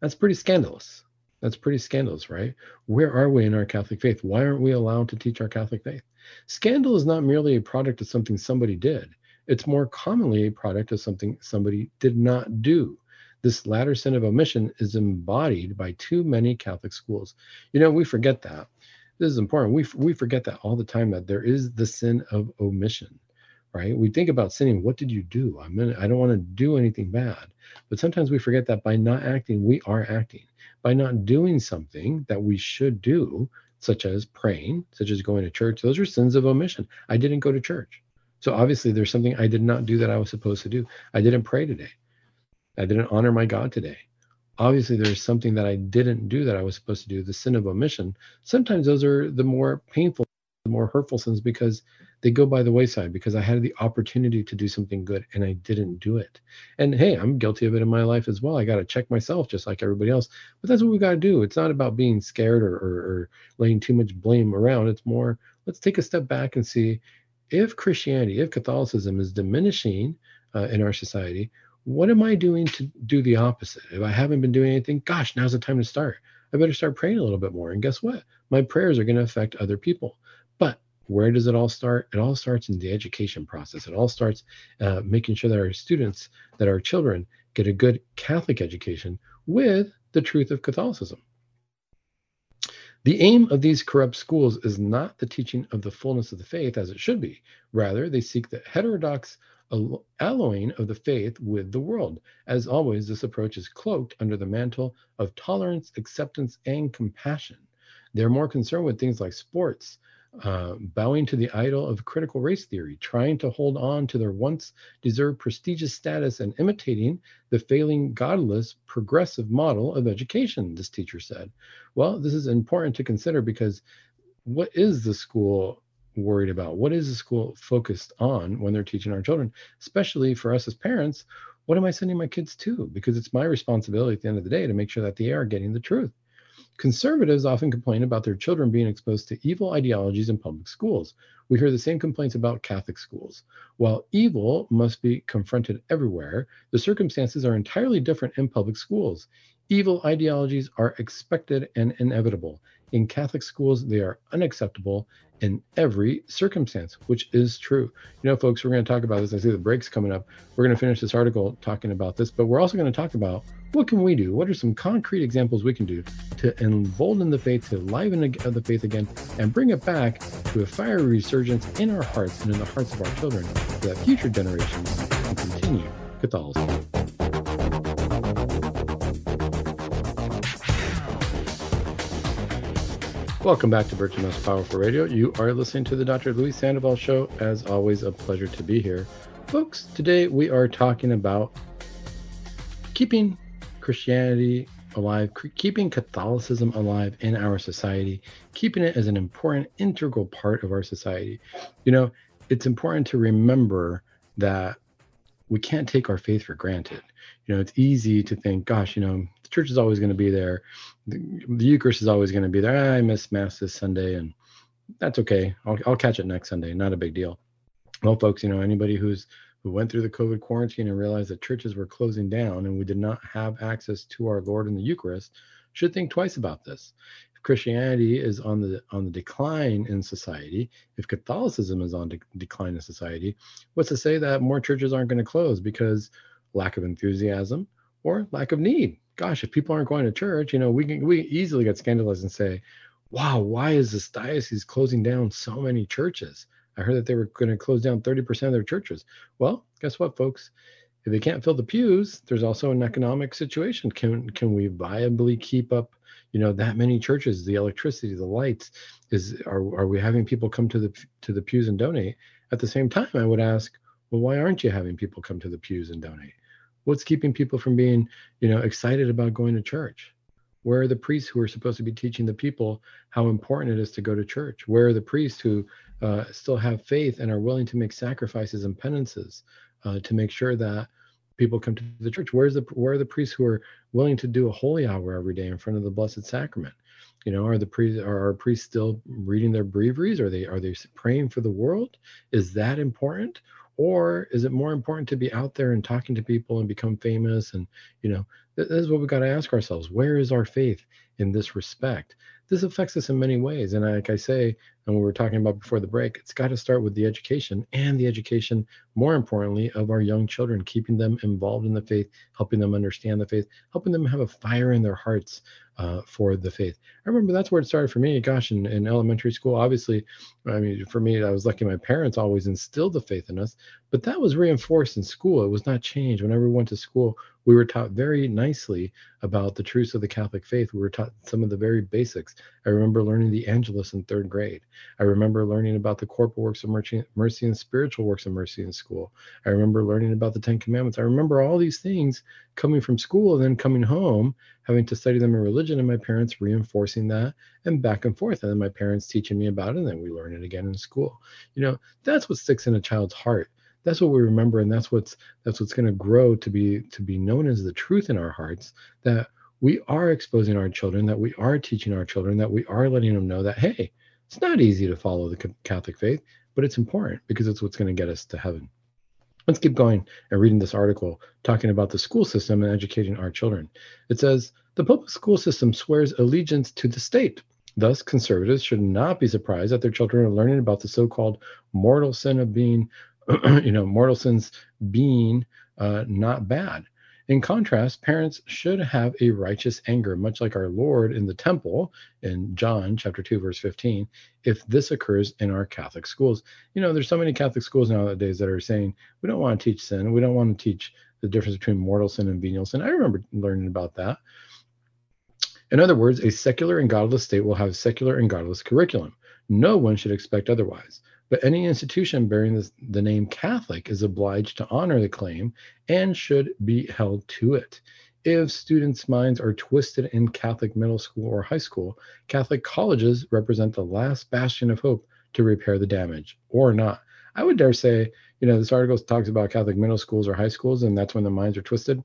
That's pretty scandalous. That's pretty scandalous, right? Where are we in our Catholic faith? Why aren't we allowed to teach our Catholic faith? Scandal is not merely a product of something somebody did. It's more commonly a product of something somebody did not do. This latter sin of omission is embodied by too many Catholic schools. You know, we forget that. This is important. We, we forget that all the time, that there is the sin of omission, right? We think about sinning. What did you do? I mean, I don't want to do anything bad. But sometimes we forget that by not acting, we are acting. By not doing something that we should do, such as praying, such as going to church, those are sins of omission. I didn't go to church. So obviously there's something I did not do that I was supposed to do. I didn't pray today. I didn't honor my God today. Obviously there's something that I didn't do that I was supposed to do, the sin of omission. Sometimes those are the more painful, the more hurtful sins, because they go by the wayside, because I had the opportunity to do something good and I didn't do it. And hey, I'm guilty of it in my life as well. I got to check myself just like everybody else. But that's what we got to do. It's not about being scared or, or, or laying too much blame around. It's more, let's take a step back and see, if Christianity, if Catholicism is diminishing uh, in our society, what am I doing to do the opposite? If I haven't been doing anything, gosh, now's the time to start. I better start praying a little bit more. And guess what? My prayers are going to affect other people. But where does it all start? It all starts in the education process. It all starts uh, making sure that our students, that our children get a good Catholic education with the truth of Catholicism. The aim of these corrupt schools is not the teaching of the fullness of the faith as it should be. Rather, they seek the heterodox alloying of the faith with the world. As always, this approach is cloaked under the mantle of tolerance, acceptance, and compassion. They're more concerned with things like sports, uh, bowing to the idol of critical race theory, trying to hold on to their once deserved prestigious status, and imitating the failing, godless, progressive model of education, this teacher said. Well, this is important to consider, because what is the school worried about? What is the school focused on when they're teaching our children? Especially for us as parents, what am I sending my kids to? Because it's my responsibility at the end of the day to make sure that they are getting the truth. Conservatives often complain about their children being exposed to evil ideologies in public schools. We hear the same complaints about Catholic schools. While evil must be confronted everywhere, the circumstances are entirely different in public schools. Evil ideologies are expected and inevitable. In Catholic schools, they are unacceptable in every circumstance, which is true. You know, folks, we're going to talk about this. I see the break's coming up. We're going to finish this article talking about this, but we're also going to talk about what can we do? What are some concrete examples we can do to embolden the faith, to liven the faith again, and bring it back to a fiery resurgence in our hearts and in the hearts of our children, so that future generations can continue Catholicism. Welcome back to Virtual Most Powerful Radio. You are listening to the Doctor Luis Sandoval Show. As always, a pleasure to be here. Folks, today we are talking about keeping Christianity alive, keeping Catholicism alive in our society, keeping it as an important, integral part of our society. You know, it's important to remember that we can't take our faith for granted. You know, it's easy to think, gosh, you know, the church is always going to be there. The, the Eucharist is always going to be there. Ah, I missed Mass this Sunday, and that's okay. I'll, I'll catch it next Sunday. Not a big deal. Well, folks, you know, anybody who's who went through the COVID quarantine and realized that churches were closing down and we did not have access to our Lord in the Eucharist should think twice about this. If Christianity is on the on the decline in society, if Catholicism is on the de- decline in society, what's to say that more churches aren't going to close because lack of enthusiasm or lack of need? Gosh, if people aren't going to church, you know, we can we easily get scandalized and say, wow, why is this diocese closing down so many churches? I heard that they were going to close down thirty percent of their churches. Well, guess what, folks? If they can't fill the pews, there's also an economic situation. Can can we viably keep up, you know, that many churches? The electricity, the lights, is are are we having people come to the to the pews and donate? At the same time, I would ask, well, why aren't you having people come to the pews and donate? What's keeping people from being, you know, excited about going to church? Where are the priests who are supposed to be teaching the people how important it is to go to church? Where are the priests who uh, still have faith and are willing to make sacrifices and penances uh, to make sure that people come to the church. Where's the where are the priests who are willing to do a holy hour every day in front of the Blessed Sacrament? You know, are the priests are our priests still reading their breviaries? Are they are they praying for the world? Is that important? Or is it more important to be out there and talking to people and become famous? And, you know, this is what we've got to ask ourselves. Where is our faith in this respect? This affects us in many ways. And like I say, and we were talking about before the break, it's got to start with the education, and the education, more importantly, of our young children, keeping them involved in the faith, helping them understand the faith, helping them have a fire in their hearts uh, for the faith. I remember that's where it started for me, gosh, in, in elementary school. Obviously, I mean, for me, I was lucky my parents always instilled the faith in us, but that was reinforced in school. It was not changed. Whenever we went to school, we were taught very nicely about the truths of the Catholic faith. We were taught some of the very basics. I remember learning the Angelus in third grade. I remember learning about the corporal works of mercy and spiritual works of mercy in school. I remember learning about the Ten Commandments. I remember all these things coming from school and then coming home, having to study them in religion, and my parents reinforcing that and back and forth. And then my parents teaching me about it, and then we learn it again in school. You know, that's what sticks in a child's heart. That's what we remember, and that's what's that's what's going to grow to be to be known as the truth in our hearts, that we are exposing our children, that we are teaching our children, that we are letting them know that, hey, it's not easy to follow the Catholic faith, but it's important because it's what's going to get us to heaven. Let's keep going and reading this article talking about the school system and educating our children. It says, the public school system swears allegiance to the state. Thus, conservatives should not be surprised that their children are learning about the so-called mortal sin of being you know, mortal sins being uh, not bad. In contrast, parents should have a righteous anger, much like our Lord in the temple in John chapter two, verse fifteen, if this occurs in our Catholic schools. You know, there's so many Catholic schools nowadays that are saying, we don't want to teach sin. We don't want to teach the difference between mortal sin and venial sin. I remember learning about that. In other words, a secular and godless state will have secular and godless curriculum. No one should expect otherwise. But any institution bearing this, the name Catholic is obliged to honor the claim and should be held to it. If students' minds are twisted in Catholic middle school or high school, Catholic colleges represent the last bastion of hope to repair the damage, or not. I would dare say, you know, this article talks about Catholic middle schools or high schools, and that's when the minds are twisted.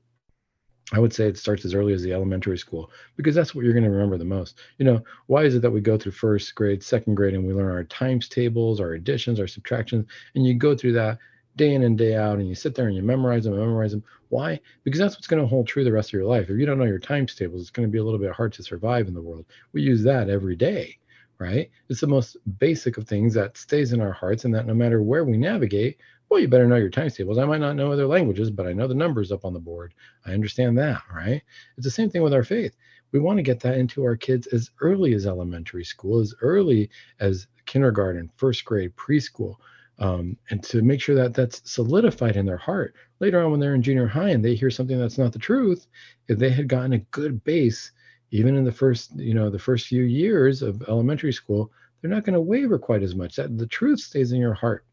I would say it starts as early as the elementary school, because that's what you're going to remember the most. You know, why is it that we go through first grade, second grade, and we learn our times tables, our additions, our subtractions, and you go through that day in and day out, and you sit there and you memorize them and memorize them. Why? Because that's what's going to hold true the rest of your life. If you don't know your times tables, it's going to be a little bit hard to survive in the world. We use that every day, right? It's the most basic of things that stays in our hearts, and that no matter where we navigate, well, you better know your times tables. I might not know other languages, but I know the numbers up on the board. I understand that, right? It's the same thing with our faith. We want to get that into our kids as early as elementary school, as early as kindergarten, first grade, preschool, um, and to make sure that that's solidified in their heart. Later on when they're in junior high and they hear something that's not the truth, if they had gotten a good base, even in the first, you know, the first few years of elementary school, they're not going to waver quite as much. That the truth stays in your heart.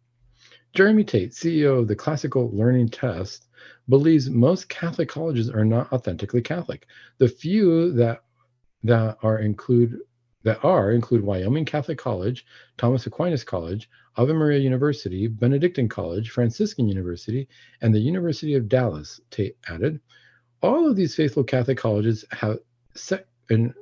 Jeremy Tate, C E O of the Classical Learning Test, believes most Catholic colleges are not authentically Catholic. The few that that are include that are include Wyoming Catholic College, Thomas Aquinas College, Ave Maria University, Benedictine College, Franciscan University, and the University of Dallas, Tate added. All of these faithful Catholic colleges have set an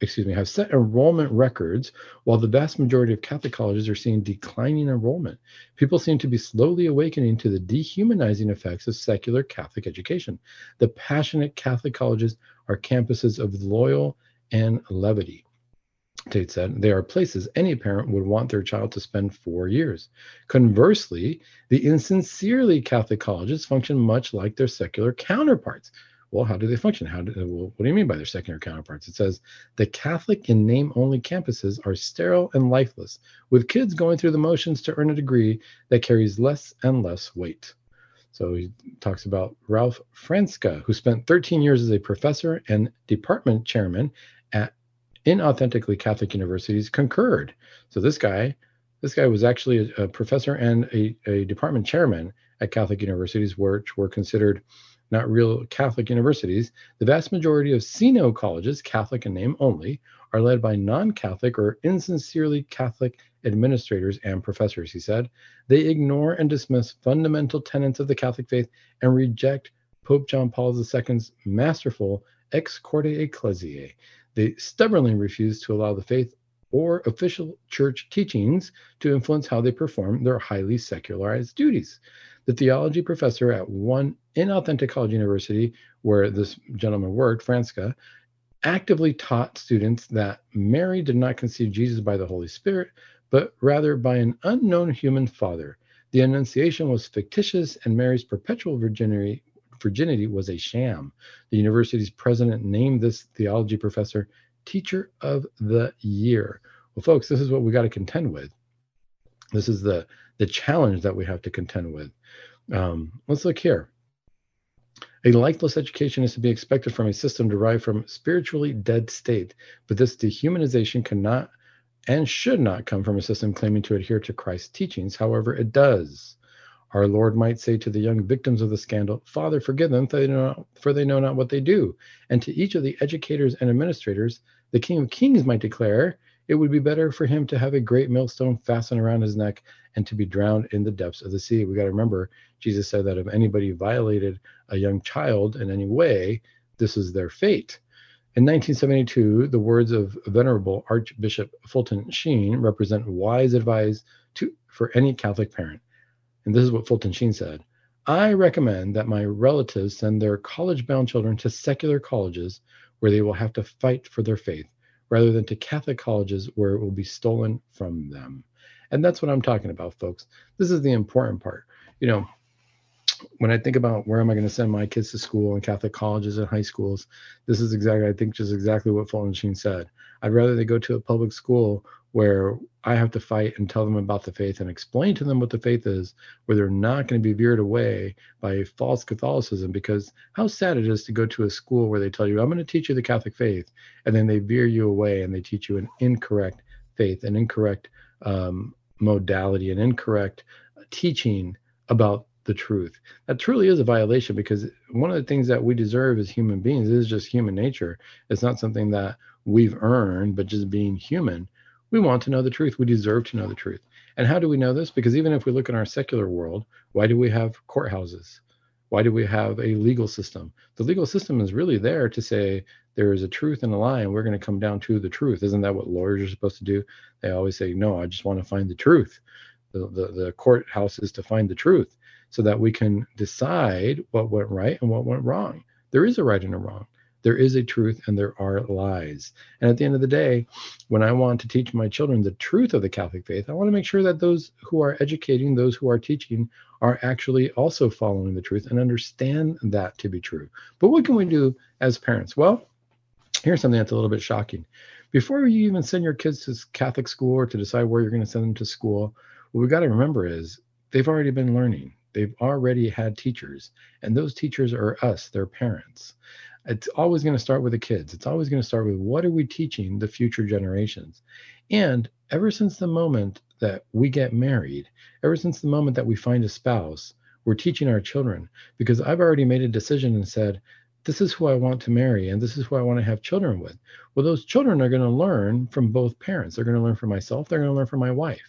excuse me, have set enrollment records, while the vast majority of Catholic colleges are seeing declining enrollment. People seem to be slowly awakening to the dehumanizing effects of secular Catholic education. The passionate Catholic colleges are campuses of loyalty and levity, Tate said. They are places any parent would want their child to spend four years. Conversely, the insincerely Catholic colleges function much like their secular counterparts. Well, how do they function? How do, well, what do you mean by their secular counterparts? It says, the Catholic and name-only campuses are sterile and lifeless, with kids going through the motions to earn a degree that carries less and less weight. So he talks about Ralph Franska, who spent thirteen years as a professor and department chairman at inauthentically Catholic universities, concurred. So this guy, this guy was actually a, a professor and a, a department chairman at Catholic universities, which were considered not real Catholic universities, the vast majority of C N O colleges, Catholic in name only, are led by non-Catholic or insincerely Catholic administrators and professors, he said. They ignore and dismiss fundamental tenets of the Catholic faith and reject Pope John Paul the Second's masterful Ex Corde Ecclesiae. They stubbornly refuse to allow the faith or official church teachings to influence how they perform their highly secularized duties. The theology professor at one inauthentic college university where this gentleman worked, Franska, actively taught students that Mary did not conceive Jesus by the Holy Spirit, but rather by an unknown human father. The Annunciation was fictitious, and Mary's perpetual virginity, virginity was a sham. The university's president named this theology professor Teacher of the Year. Well, folks, this is what we got to contend with. This is the, the challenge that we have to contend with. Um, let's look here. A lifeless education is to be expected from a system derived from spiritually dead state, but this dehumanization cannot and should not come from a system claiming to adhere to Christ's teachings. However, it does. Our Lord might say to the young victims of the scandal, Father, forgive them, for they know not, for they know not what they do. And to each of the educators and administrators, the King of Kings might declare, it would be better for him to have a great millstone fastened around his neck and to be drowned in the depths of the sea. We got to remember, Jesus said that if anybody violated a young child in any way, this is their fate. In nineteen seventy-two, the words of Venerable Archbishop Fulton Sheen represent wise advice to, for any Catholic parent. And this is what Fulton Sheen said. I recommend that my relatives send their college-bound children to secular colleges where they will have to fight for their faith, rather than to Catholic colleges where it will be stolen from them. And that's what I'm talking about, folks. This is the important part. You know, when I think about where am I going to send my kids to school and Catholic colleges and high schools, this is exactly, I think, just exactly what Fulton Sheen said. I'd rather they go to a public school where I have to fight and tell them about the faith and explain to them what the faith is, where they're not going to be veered away by false Catholicism, because how sad it is to go to a school where they tell you, I'm going to teach you the Catholic faith, and then they veer you away and they teach you an incorrect faith, an incorrect um, modality, an incorrect teaching about the truth. That truly is a violation, because one of the things that we deserve as human beings is just human nature. It's not something that we've earned, but just being human. We want to know the truth. We deserve to know the truth. And how do we know this? Because even if we look in our secular world, why do we have courthouses? Why do we have a legal system? The legal system is really there to say there is a truth and a lie, and we're going to come down to the truth. Isn't that what lawyers are supposed to do? They always say, no, I just want to find the truth. The, the, the courthouse is to find the truth so that we can decide what went right and what went wrong. There is a right and a wrong. There is a truth and there are lies. And at the end of the day, when I want to teach my children the truth of the Catholic faith, I want to make sure that those who are educating, those who are teaching, are actually also following the truth and understand that to be true. But what can we do as parents? Well, here's something that's a little bit shocking. Before you even send your kids to Catholic school or to decide where you're going to send them to school, what we've got to remember is they've already been learning. They've already had teachers, and those teachers are us, their parents. It's always going to start with the kids. It's always going to start with what are we teaching the future generations? And ever since the moment that we get married, ever since the moment that we find a spouse, we're teaching our children, because I've already made a decision and said, this is who I want to marry, and this is who I want to have children with. Well, those children are going to learn from both parents. They're going to learn from myself. They're going to learn from my wife.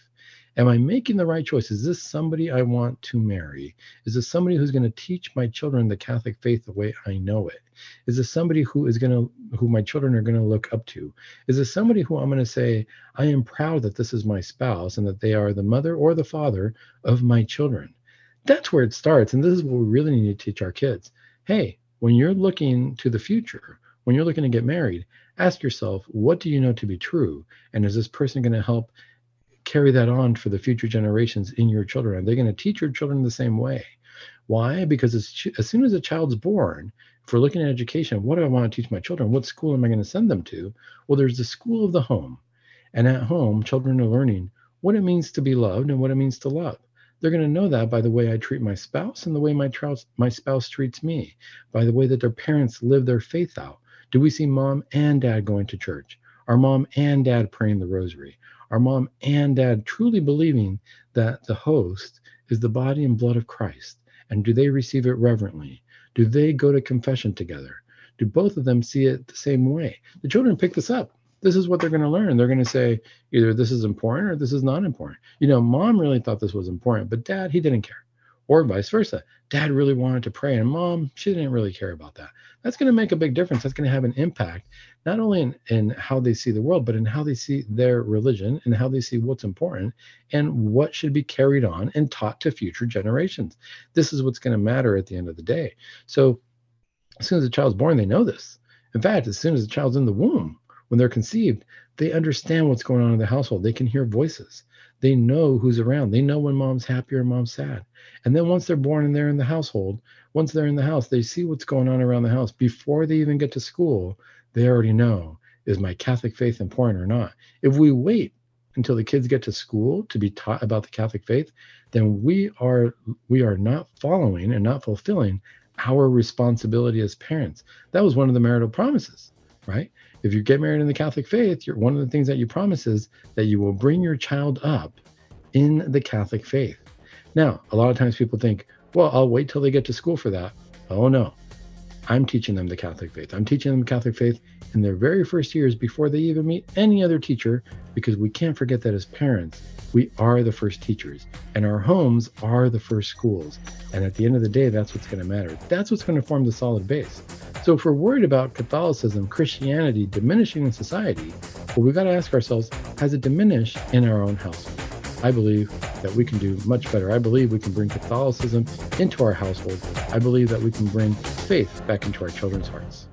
Am I making the right choice? Is this somebody I want to marry? Is this somebody who's going to teach my children the Catholic faith the way I know it? Is this somebody who is going to, who my children are going to look up to? Is this somebody who I'm going to say, I am proud that this is my spouse and that they are the mother or the father of my children? That's where it starts. And this is what we really need to teach our kids. Hey, when you're looking to the future, when you're looking to get married, ask yourself, what do you know to be true? And is this person going to help carry that on for the future generations in your children? Are they going to teach your children the same way? Why? Because as, as soon as a child's born, if we're looking at education, what do I want to teach my children? What school am I going to send them to? Well, there's the school of the home. And at home, children are learning what it means to be loved and what it means to love. They're going to know that by the way I treat my spouse and the way my, trouse, my spouse treats me, by the way that their parents live their faith out. Do we see mom and dad going to church? Are mom and dad praying the rosary? Our mom and dad truly believing that the host is the body and blood of Christ? And do they receive it reverently? Do they go to confession together? Do both of them see it the same way? The children pick this up. This is what they're going to learn. They're going to say either this is important or this is not important. You know, mom really thought this was important, but dad, he didn't care. Or vice versa. Dad really wanted to pray and mom, she didn't really care about that. That's going to make a big difference. That's going to have an impact, not only in, in how they see the world, but in how they see their religion and how they see what's important and what should be carried on and taught to future generations. This is what's going to matter at the end of the day. So as soon as the child's born, they know this. In fact, as soon as the child's in the womb, when they're conceived, they understand what's going on in the household. They can hear voices. They know who's around. They know when mom's happy or mom's sad. And then once they're born and they're in the household, once they're in the house, they see what's going on around the house. Before they even get to school, they already know, is my Catholic faith important or not? If we wait until the kids get to school to be taught about the Catholic faith, then we are we are not following and not fulfilling our responsibility as parents. That was one of the marital promises, right? If you get married in the Catholic faith, you're, one of the things that you promise is that you will bring your child up in the Catholic faith. Now, a lot of times people think, well, I'll wait till they get to school for that. Oh, no. I'm teaching them the Catholic faith. I'm teaching them the Catholic faith in their very first years before they even meet any other teacher, because we can't forget that as parents, we are the first teachers and our homes are the first schools. And at the end of the day, that's what's going to matter. That's what's going to form the solid base. So if we're worried about Catholicism, Christianity diminishing in society, well, we've got to ask ourselves, has it diminished in our own household? I believe that we can do much better. I believe we can bring Catholicism into our household. I believe that we can bring faith back into our children's hearts.